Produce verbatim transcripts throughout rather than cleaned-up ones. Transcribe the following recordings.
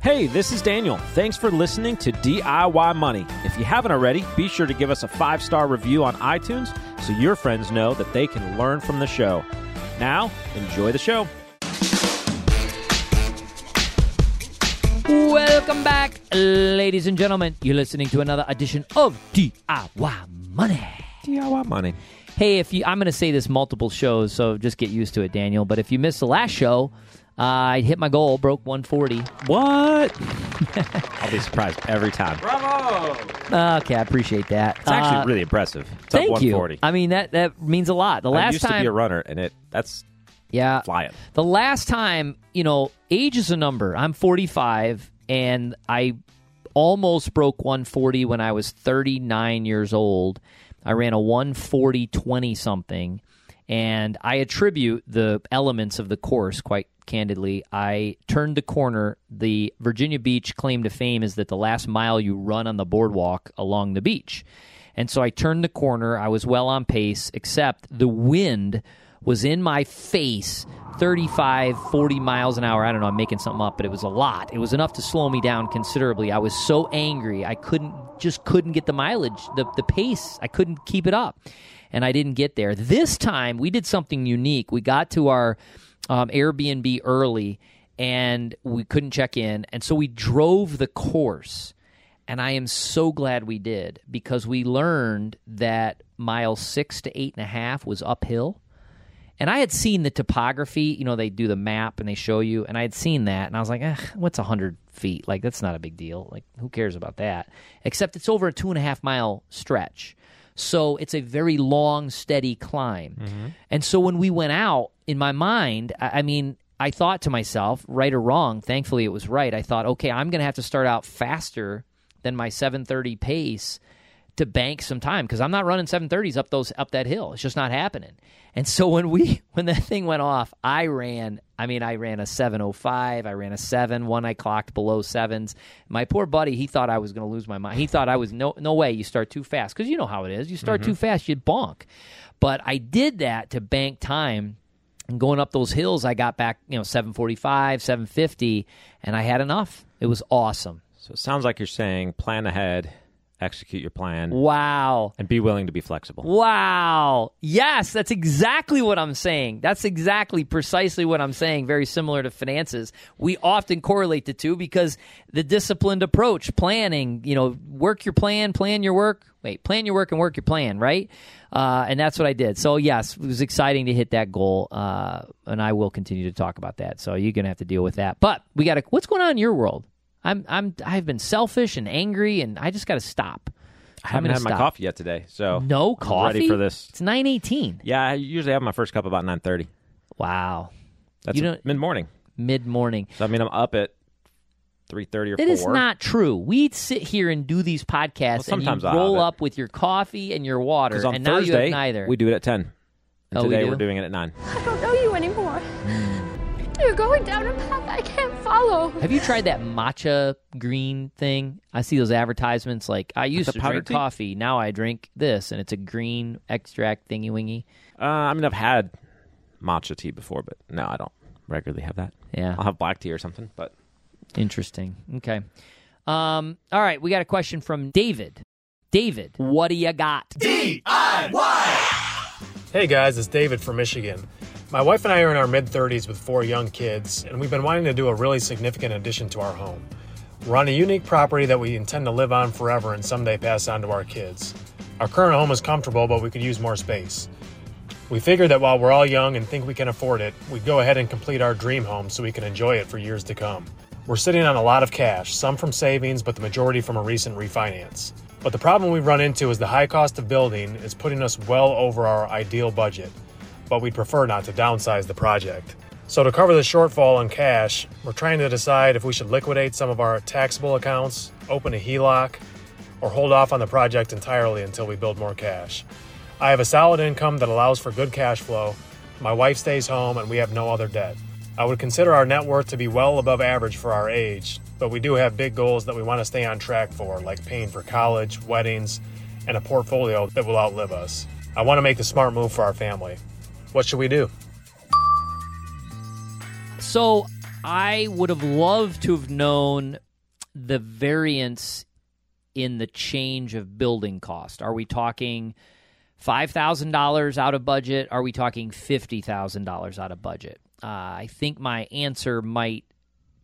Hey, this is Daniel. Thanks for listening to D I Y Money. If you haven't already, be sure to give us a five-star review on iTunes so your friends know that they can learn from the show. Now, enjoy the show. Welcome back, ladies and gentlemen. You're listening to another edition of D I Y Money. D I Y Money. Hey, if you, I'm going to say this multiple shows, so just get used to it, Daniel. But if you missed the last show, uh, I hit my goal, broke one forty. What? I'll be surprised every time. Bravo! Okay, I appreciate that. It's actually uh, really impressive. It's thank up one forty. You. I mean, that, that means a lot. The last I used time, to be a runner, and it that's... Yeah. Flying. The last time, you know, age is a number. I'm forty-five, and I almost broke one forty when I was thirty-nine years old. I ran a one forty twenty something, and I attribute the elements of the course quite candidly. I turned the corner. The Virginia Beach claim to fame is that the last mile you run on the boardwalk along the beach. And so I turned the corner. I was well on pace, except the wind was in my face, thirty-five, forty miles an hour. I don't know, I'm making something up, but it was a lot. It was enough to slow me down considerably. I was so angry. I couldn't, just couldn't get the mileage, the, the pace. I couldn't keep it up, and I didn't get there. This time, we did something unique. We got to our um, Airbnb early, and we couldn't check in, and so we drove the course. And I am so glad we did, because we learned that mile six to eight and a half was uphill. And I had seen the topography. You know, they do the map and they show you. And I had seen that. And I was like, eh, what's one hundred feet? Like, that's not a big deal. Like, who cares about that? Except it's over a two-and-a-half-mile stretch. So it's a very long, steady climb. Mm-hmm. And so when we went out, in my mind, I, I mean, I thought to myself, right or wrong, thankfully it was right. I thought, okay, I'm going to have to start out faster than my seven thirty pace to bank some time, because I'm not running seven thirties up those up that hill. It's just not happening. And so when we when that thing went off, I ran. I mean, I ran a seven oh five. I ran a seven. One I clocked below sevens. My poor buddy, he thought I was going to lose my mind. He thought I was no no way. You start too fast, because you know how it is. You start mm-hmm. too fast, you'd bonk. But I did that to bank time. And going up those hills, I got back, you know, seven forty-five, seven fifty, and I had enough. It was awesome. So it sounds like you're saying plan ahead. Execute your plan. Wow. And be willing to be flexible. Wow. Yes, that's exactly what I'm saying. That's exactly precisely what I'm saying, very similar to finances. We often correlate the two because the disciplined approach, planning, you know, work your plan, plan your work. Wait, plan your work and work your plan, right? Uh, and that's what I did. So, yes, it was exciting to hit that goal, uh, and I will continue to talk about that. So you're going to have to deal with that. But we got to, what's going on in your world? I'm I'm I've been selfish and angry, and I just got to stop. I haven't had stop. my coffee yet today, so no coffee. I'm ready for this? It's nine eighteen. Yeah, I usually have my first cup about nine thirty. Wow, that's mid morning. Mid morning. So I mean, I'm up at three thirty or four. That is not true. We'd sit here and do these podcasts, well, and you roll up with your coffee and your water, on and Thursday, now you have neither. We do it at ten. And oh, today we do? We're doing it at nine. I don't know you anymore. You're going down a path I can't follow. Have you tried that matcha green thing? I see those advertisements like, I used to drink tea? coffee, now I drink this, and it's a green extract thingy-wingy. Uh, I mean, I've had matcha tea before, but no, I don't regularly have that. Yeah. I'll have black tea or something, but... Interesting. Okay. Um, all right, we got a question from David. David, what do you got? D I Y! Hey, guys, it's David from Michigan. My wife and I are in our mid-thirties with four young kids, and we've been wanting to do a really significant addition to our home. We're on a unique property that we intend to live on forever and someday pass on to our kids. Our current home is comfortable, but we could use more space. We figured that while we're all young and think we can afford it, we'd go ahead and complete our dream home so we can enjoy it for years to come. We're sitting on a lot of cash, some from savings, but the majority from a recent refinance. But the problem we've run into is the high cost of building is putting us well over our ideal budget, but we'd prefer not to downsize the project. So to cover the shortfall in cash, we're trying to decide if we should liquidate some of our taxable accounts, open a HELOC, or hold off on the project entirely until we build more cash. I have a solid income that allows for good cash flow, my wife stays home, and we have no other debt. I would consider our net worth to be well above average for our age, but we do have big goals that we want to stay on track for, like paying for college, weddings, and a portfolio that will outlive us. I want to make the smart move for our family. What should we do? So I would have loved to have known the variance in the change of building cost. Are we talking five thousand dollars out of budget? Are we talking fifty thousand dollars out of budget? Uh, I think my answer might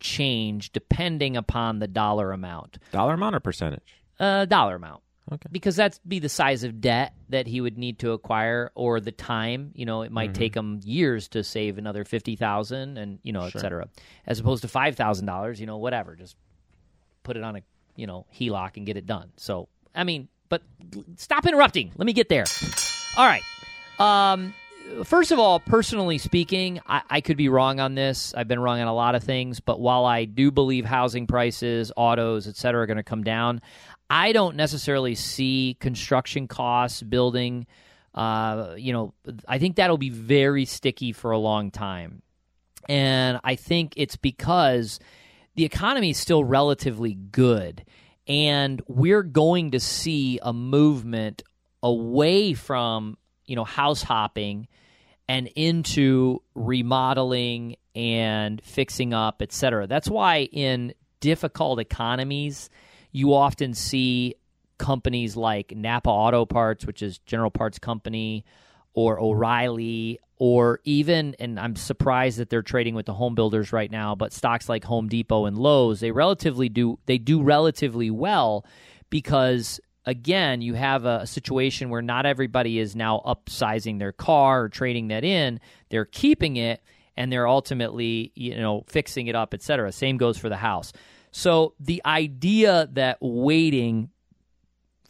change depending upon the dollar amount. Dollar amount or percentage? Uh, dollar amount. Okay. Because that'd be the size of debt that he would need to acquire, or the time. You know, it might mm-hmm. take him years to save another fifty thousand dollars and, you know, sure. et cetera. As opposed to five thousand dollars, you know, whatever. Just put it on a, you know, HELOC and get it done. So, I mean, but stop interrupting. Let me get there. All right. Um, first of all, personally speaking, I, I could be wrong on this. I've been wrong on a lot of things. But while I do believe housing prices, autos, et cetera, are going to come down, I don't necessarily see construction costs, building, uh, you know, I think that'll be very sticky for a long time. And I think it's because the economy is still relatively good, and we're going to see a movement away from, you know, house hopping and into remodeling and fixing up, et cetera. That's why in difficult economies, you often see companies like Napa Auto Parts, which is General Parts Company, or O'Reilly, or even, and I'm surprised that they're trading with the home builders right now, but stocks like Home Depot and Lowe's, they relatively do they do relatively well because, again, you have a situation where not everybody is now upsizing their car or trading that in. They're keeping it, and they're ultimately, you know, fixing it up, et cetera. Same goes for the house. So the idea that waiting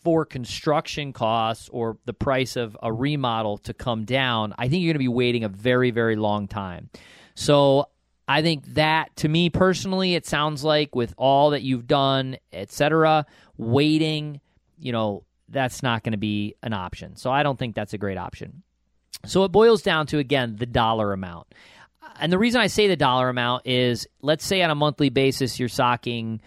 for construction costs or the price of a remodel to come down, I think you're going to be waiting a very, very long time. So I think that, to me personally, it sounds like with all that you've done, et cetera, waiting, you know, that's not going to be an option. So I don't think that's a great option. So it boils down to, again, the dollar amount. And the reason I say the dollar amount is, let's say on a monthly basis you're socking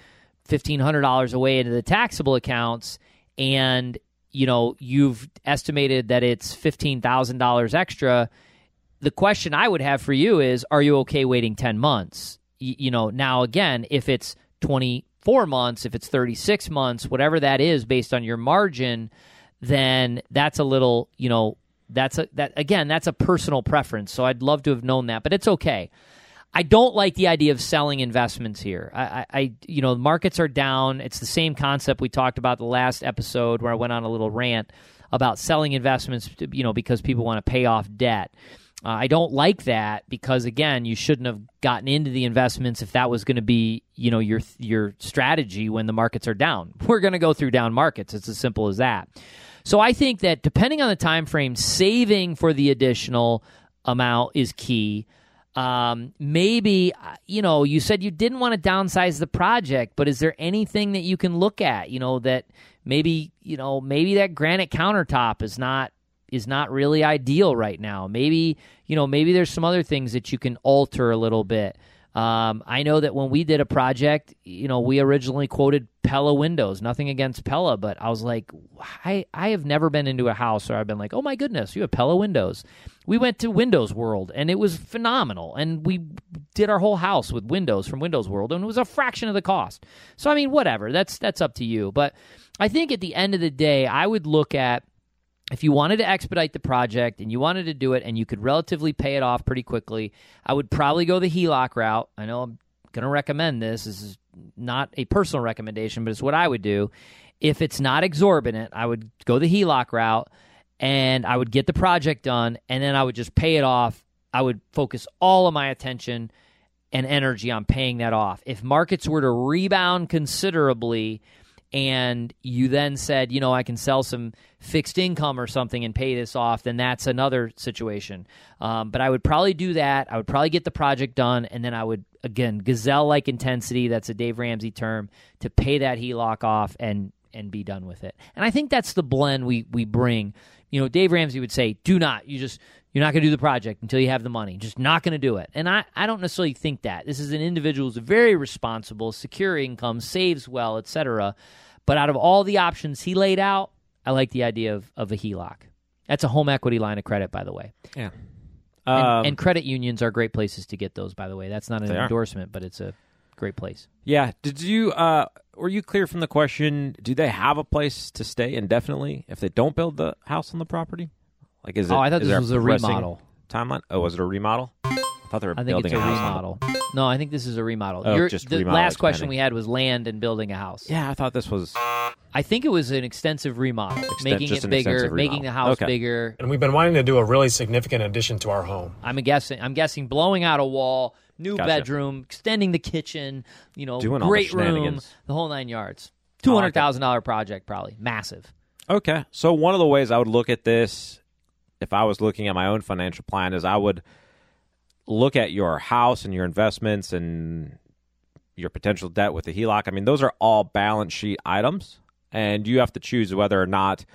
fifteen hundred dollars away into the taxable accounts, and you know you've estimated that it's fifteen thousand dollars extra. The question I would have for you is, are you okay waiting ten months? Y- you know, now again, if it's twenty-four months, if it's thirty-six months, whatever that is based on your margin, then that's a little, you know, That's a, that again, that's a personal preference, so I'd love to have known that, but it's okay. I don't like the idea of selling investments here. I, I, you know, markets are down. It's the same concept we talked about the last episode where I went on a little rant about selling investments, you know, because people want to pay off debt. Uh, I don't like that because, again, you shouldn't have gotten into the investments if that was going to be, you know, your your strategy when the markets are down. We're going to go through down markets. It's as simple as that. So I think that depending on the time frame, saving for the additional amount is key. Um, maybe, you know, you said you didn't want to downsize the project, but is there anything that you can look at, you know, that maybe, you know, maybe that granite countertop is not is not really ideal right now. Maybe, you know, maybe there's some other things that you can alter a little bit. Um, I know that when we did a project, you know, we originally quoted Pella windows, nothing against Pella, but I was like, I, I have never been into a house where I've been like, oh my goodness, you have Pella windows. We went to Windows World and it was phenomenal. And we did our whole house with windows from Windows World, and it was a fraction of the cost. So, I mean, whatever, that's, that's up to you. But I think at the end of the day, I would look at, if you wanted to expedite the project and you wanted to do it and you could relatively pay it off pretty quickly, I would probably go the HELOC route. I know I'm going to recommend this. This is not a personal recommendation, but it's what I would do. If it's not exorbitant, I would go the HELOC route, and I would get the project done, and then I would just pay it off. I would focus all of my attention and energy on paying that off. If markets were to rebound considerably, and you then said, you know, I can sell some fixed income or something and pay this off, then that's another situation. Um, but I would probably do that. I would probably get the project done, and then I would, again, gazelle-like intensity, that's a Dave Ramsey term, to pay that HELOC off and and be done with it. And I think that's the blend we we bring. You know, Dave Ramsey would say, do not. You just, you're not going to do the project until you have the money. Just not going to do it. And I, I don't necessarily think that. This is an individual who's very responsible, secure income, saves well, et cetera. But out of all the options he laid out, I like the idea of, of a HELOC. That's a home equity line of credit, by the way. Yeah. Um, and, and credit unions are great places to get those, by the way. That's not an endorsement, but it's a great place. Yeah. Did you, uh, were you clear from the question, do they have a place to stay indefinitely if they don't build the house on the property? Like, is it, oh, I thought this was a remodel. Timeline? Oh, was it a remodel? I thought they were I building a house. I think it's a remodel. No, I think this is a remodel. Oh, You're, just the remodel, last question we had was land and building a house. Yeah, I thought this was... I think it was an extensive remodel, Exten- making it bigger, making the house okay. bigger. And we've been wanting to do a really significant addition to our home. I'm guessing. I'm guessing blowing out a wall, new gotcha. bedroom, extending the kitchen, you know, doing great all the room, the whole nine yards. two hundred thousand dollars project, probably massive. Okay, so one of the ways I would look at this, if I was looking at my own financial plan, is I would look at your house and your investments and your potential debt with the H E L O C. I mean, those are all balance sheet items. And you have to choose whether or not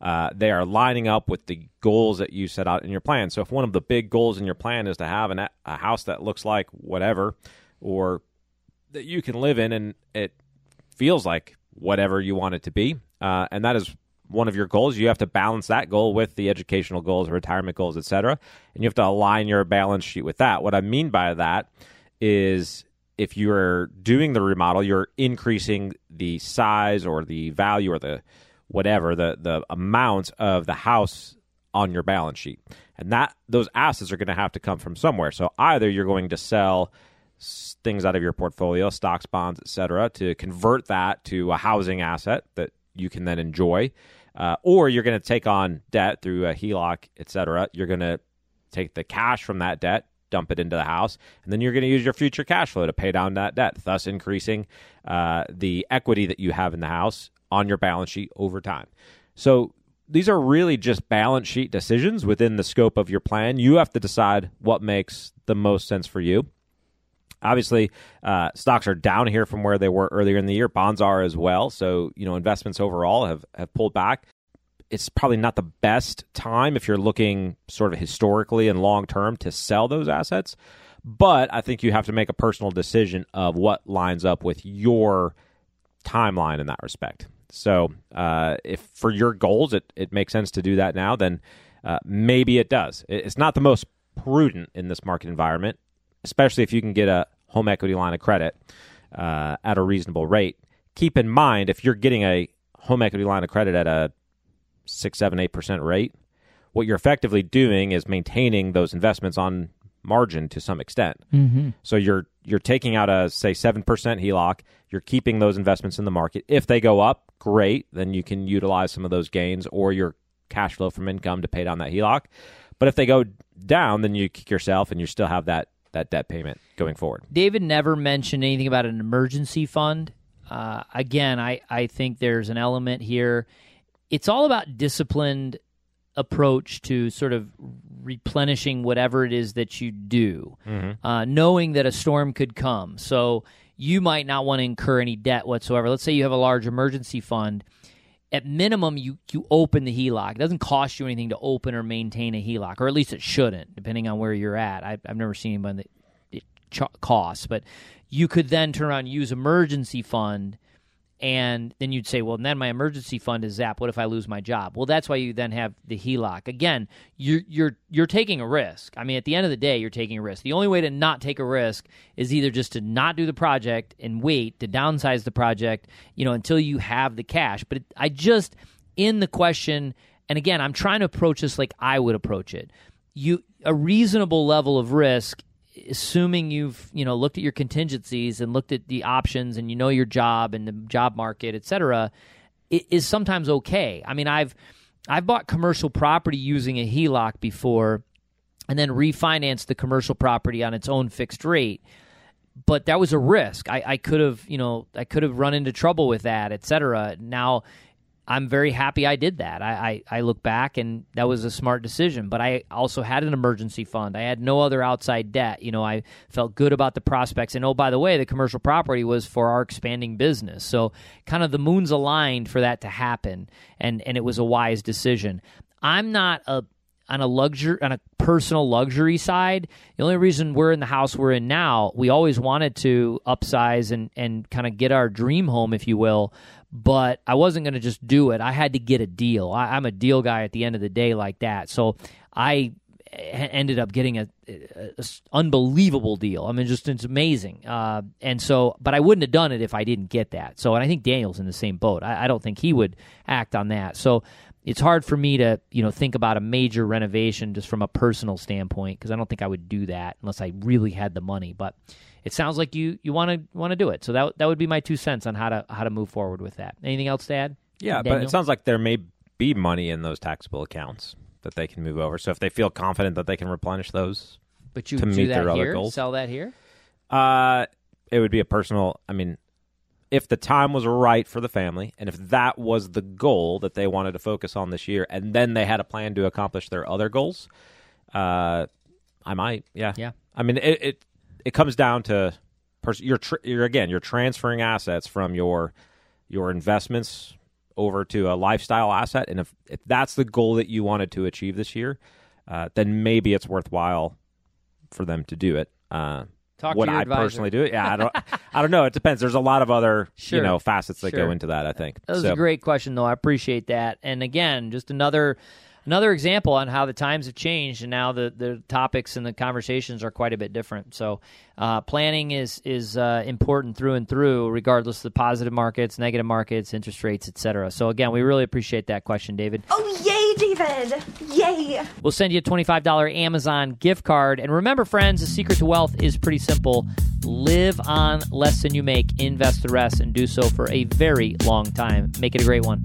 uh, they are lining up with the goals that you set out in your plan. So if one of the big goals in your plan is to have an, a house that looks like whatever, or that you can live in and it feels like whatever you want it to be, uh, and that is one of your goals, you have to balance that goal with the educational goals, retirement goals, et cetera, and you have to align your balance sheet with that. What I mean by that is, if you're doing the remodel, you're increasing the size or the value or the whatever, the the amount of the house on your balance sheet. And that those assets are going to have to come from somewhere. So either you're going to sell things out of your portfolio, stocks, bonds, et cetera, to convert that to a housing asset that you can then enjoy, uh, or you're going to take on debt through a H E L O C, et cetera. You're going to take the cash from that debt, dump it into the house, and then you're going to use your future cash flow to pay down that debt, thus increasing uh, the equity that you have in the house on your balance sheet over time. So these are really just balance sheet decisions within the scope of your plan. You have to decide what makes the most sense for you. Obviously, uh, stocks are down here from where they were earlier in the year. Bonds are as well. So, you know, investments overall have, have pulled back. It's probably not the best time if you're looking sort of historically and long-term to sell those assets, but I think you have to make a personal decision of what lines up with your timeline in that respect. So uh, if for your goals it, it makes sense to do that now, then uh, maybe it does. It's not the most prudent in this market environment, especially if you can get a home equity line of credit uh, at a reasonable rate. Keep in mind, if you're getting a home equity line of credit at a six, seven, eight percent rate, what you're effectively doing is maintaining those investments on margin to some extent. Mm-hmm. So you're you're taking out a, say, seven percent H E L O C, you're keeping those investments in the market. If they go up, great, then you can utilize some of those gains or your cash flow from income to pay down that H E L O C. But if they go down, then you kick yourself and you still have that that debt payment going forward. David never mentioned anything about an emergency fund. Uh, again, I, I think there's an element here. It's all about disciplined approach to sort of replenishing whatever it is that you do, mm-hmm. uh, knowing that a storm could come. So you might not want to incur any debt whatsoever. Let's say you have a large emergency fund. At minimum, you, you open the H E L O C. It doesn't cost you anything to open or maintain a H E L O C, or at least it shouldn't, depending on where you're at. I, I've never seen anybody that it ch- costs. But you could then turn around and use emergency fund. And then you'd say, well, then my emergency fund is zapped. What if I lose my job? Well, that's why you then have the H E L O C. Again, you're you're you're taking a risk. I mean, at the end of the day, you're taking a risk. The only way to not take a risk is either just to not do the project and wait to downsize the project, you know, until you have the cash. But it, I just in the question, and again, I'm trying to approach this like I would approach it. You a reasonable level of risk, assuming you've, you know, looked at your contingencies and looked at the options and you know your job and the job market, et cetera, is sometimes okay. I mean, I've I've bought commercial property using a H E L O C before and then refinanced the commercial property on its own fixed rate. But that was a risk. I, I could have, you know, I could have run into trouble with that, et cetera. Now, I'm very happy I did that. I, I, I look back, and that was a smart decision. But I also had an emergency fund. I had no other outside debt. You know, I felt good about the prospects. And, oh, by the way, the commercial property was for our expanding business. So kind of the moon's aligned for that to happen, and, and it was a wise decision. I'm not a on a luxury, on a personal luxury side. The only reason we're in the house we're in now, we always wanted to upsize and, and kind of get our dream home, if you will. But I wasn't going to just do it. I had to get a deal. I, I'm a deal guy at the end of the day like that. So I ended up getting a, a, a unbelievable deal. I mean, just it's amazing. Uh, and so, but I wouldn't have done it if I didn't get that. So, and I think Daniel's in the same boat. I, I don't think he would act on that. So, it's hard for me to, you know, think about a major renovation just from a personal standpoint, because I don't think I would do that unless I really had the money. But it sounds like you you want to want to do it. So that that would be my two cents on how to how to move forward with that. Anything else to add? Yeah, Daniel? But it sounds like there may be money in those taxable accounts that they can move over. So if they feel confident that they can replenish those, but you to do meet that their here, other goals, sell that here. Uh, it would be a personal. I mean, if the time was right for the family, and if that was the goal that they wanted to focus on this year, and then they had a plan to accomplish their other goals, uh, I might. Yeah, yeah. I mean, it it, it comes down to pers- you're tr- you're again you're transferring assets from your your investments over to a lifestyle asset, and if, if that's the goal that you wanted to achieve this year, uh, then maybe it's worthwhile for them to do it. Uh, Talk would to your I advisor. Personally do it? Yeah, I don't. I don't know. It depends. There's a lot of other sure. you know facets that sure. go into that. I think that was so. a great question, though. I appreciate that. And again, just another another example on how the times have changed, and now the, the topics and the conversations are quite a bit different. So, uh, planning is is uh, important through and through, regardless of the positive markets, negative markets, interest rates, et cetera. So, again, we really appreciate that question, David. Oh yeah. David. Yay. We'll send you a twenty-five dollars Amazon gift card. And remember, friends, the secret to wealth is pretty simple. Live on less than you make, invest the rest, and do so for a very long time. Make it a great one.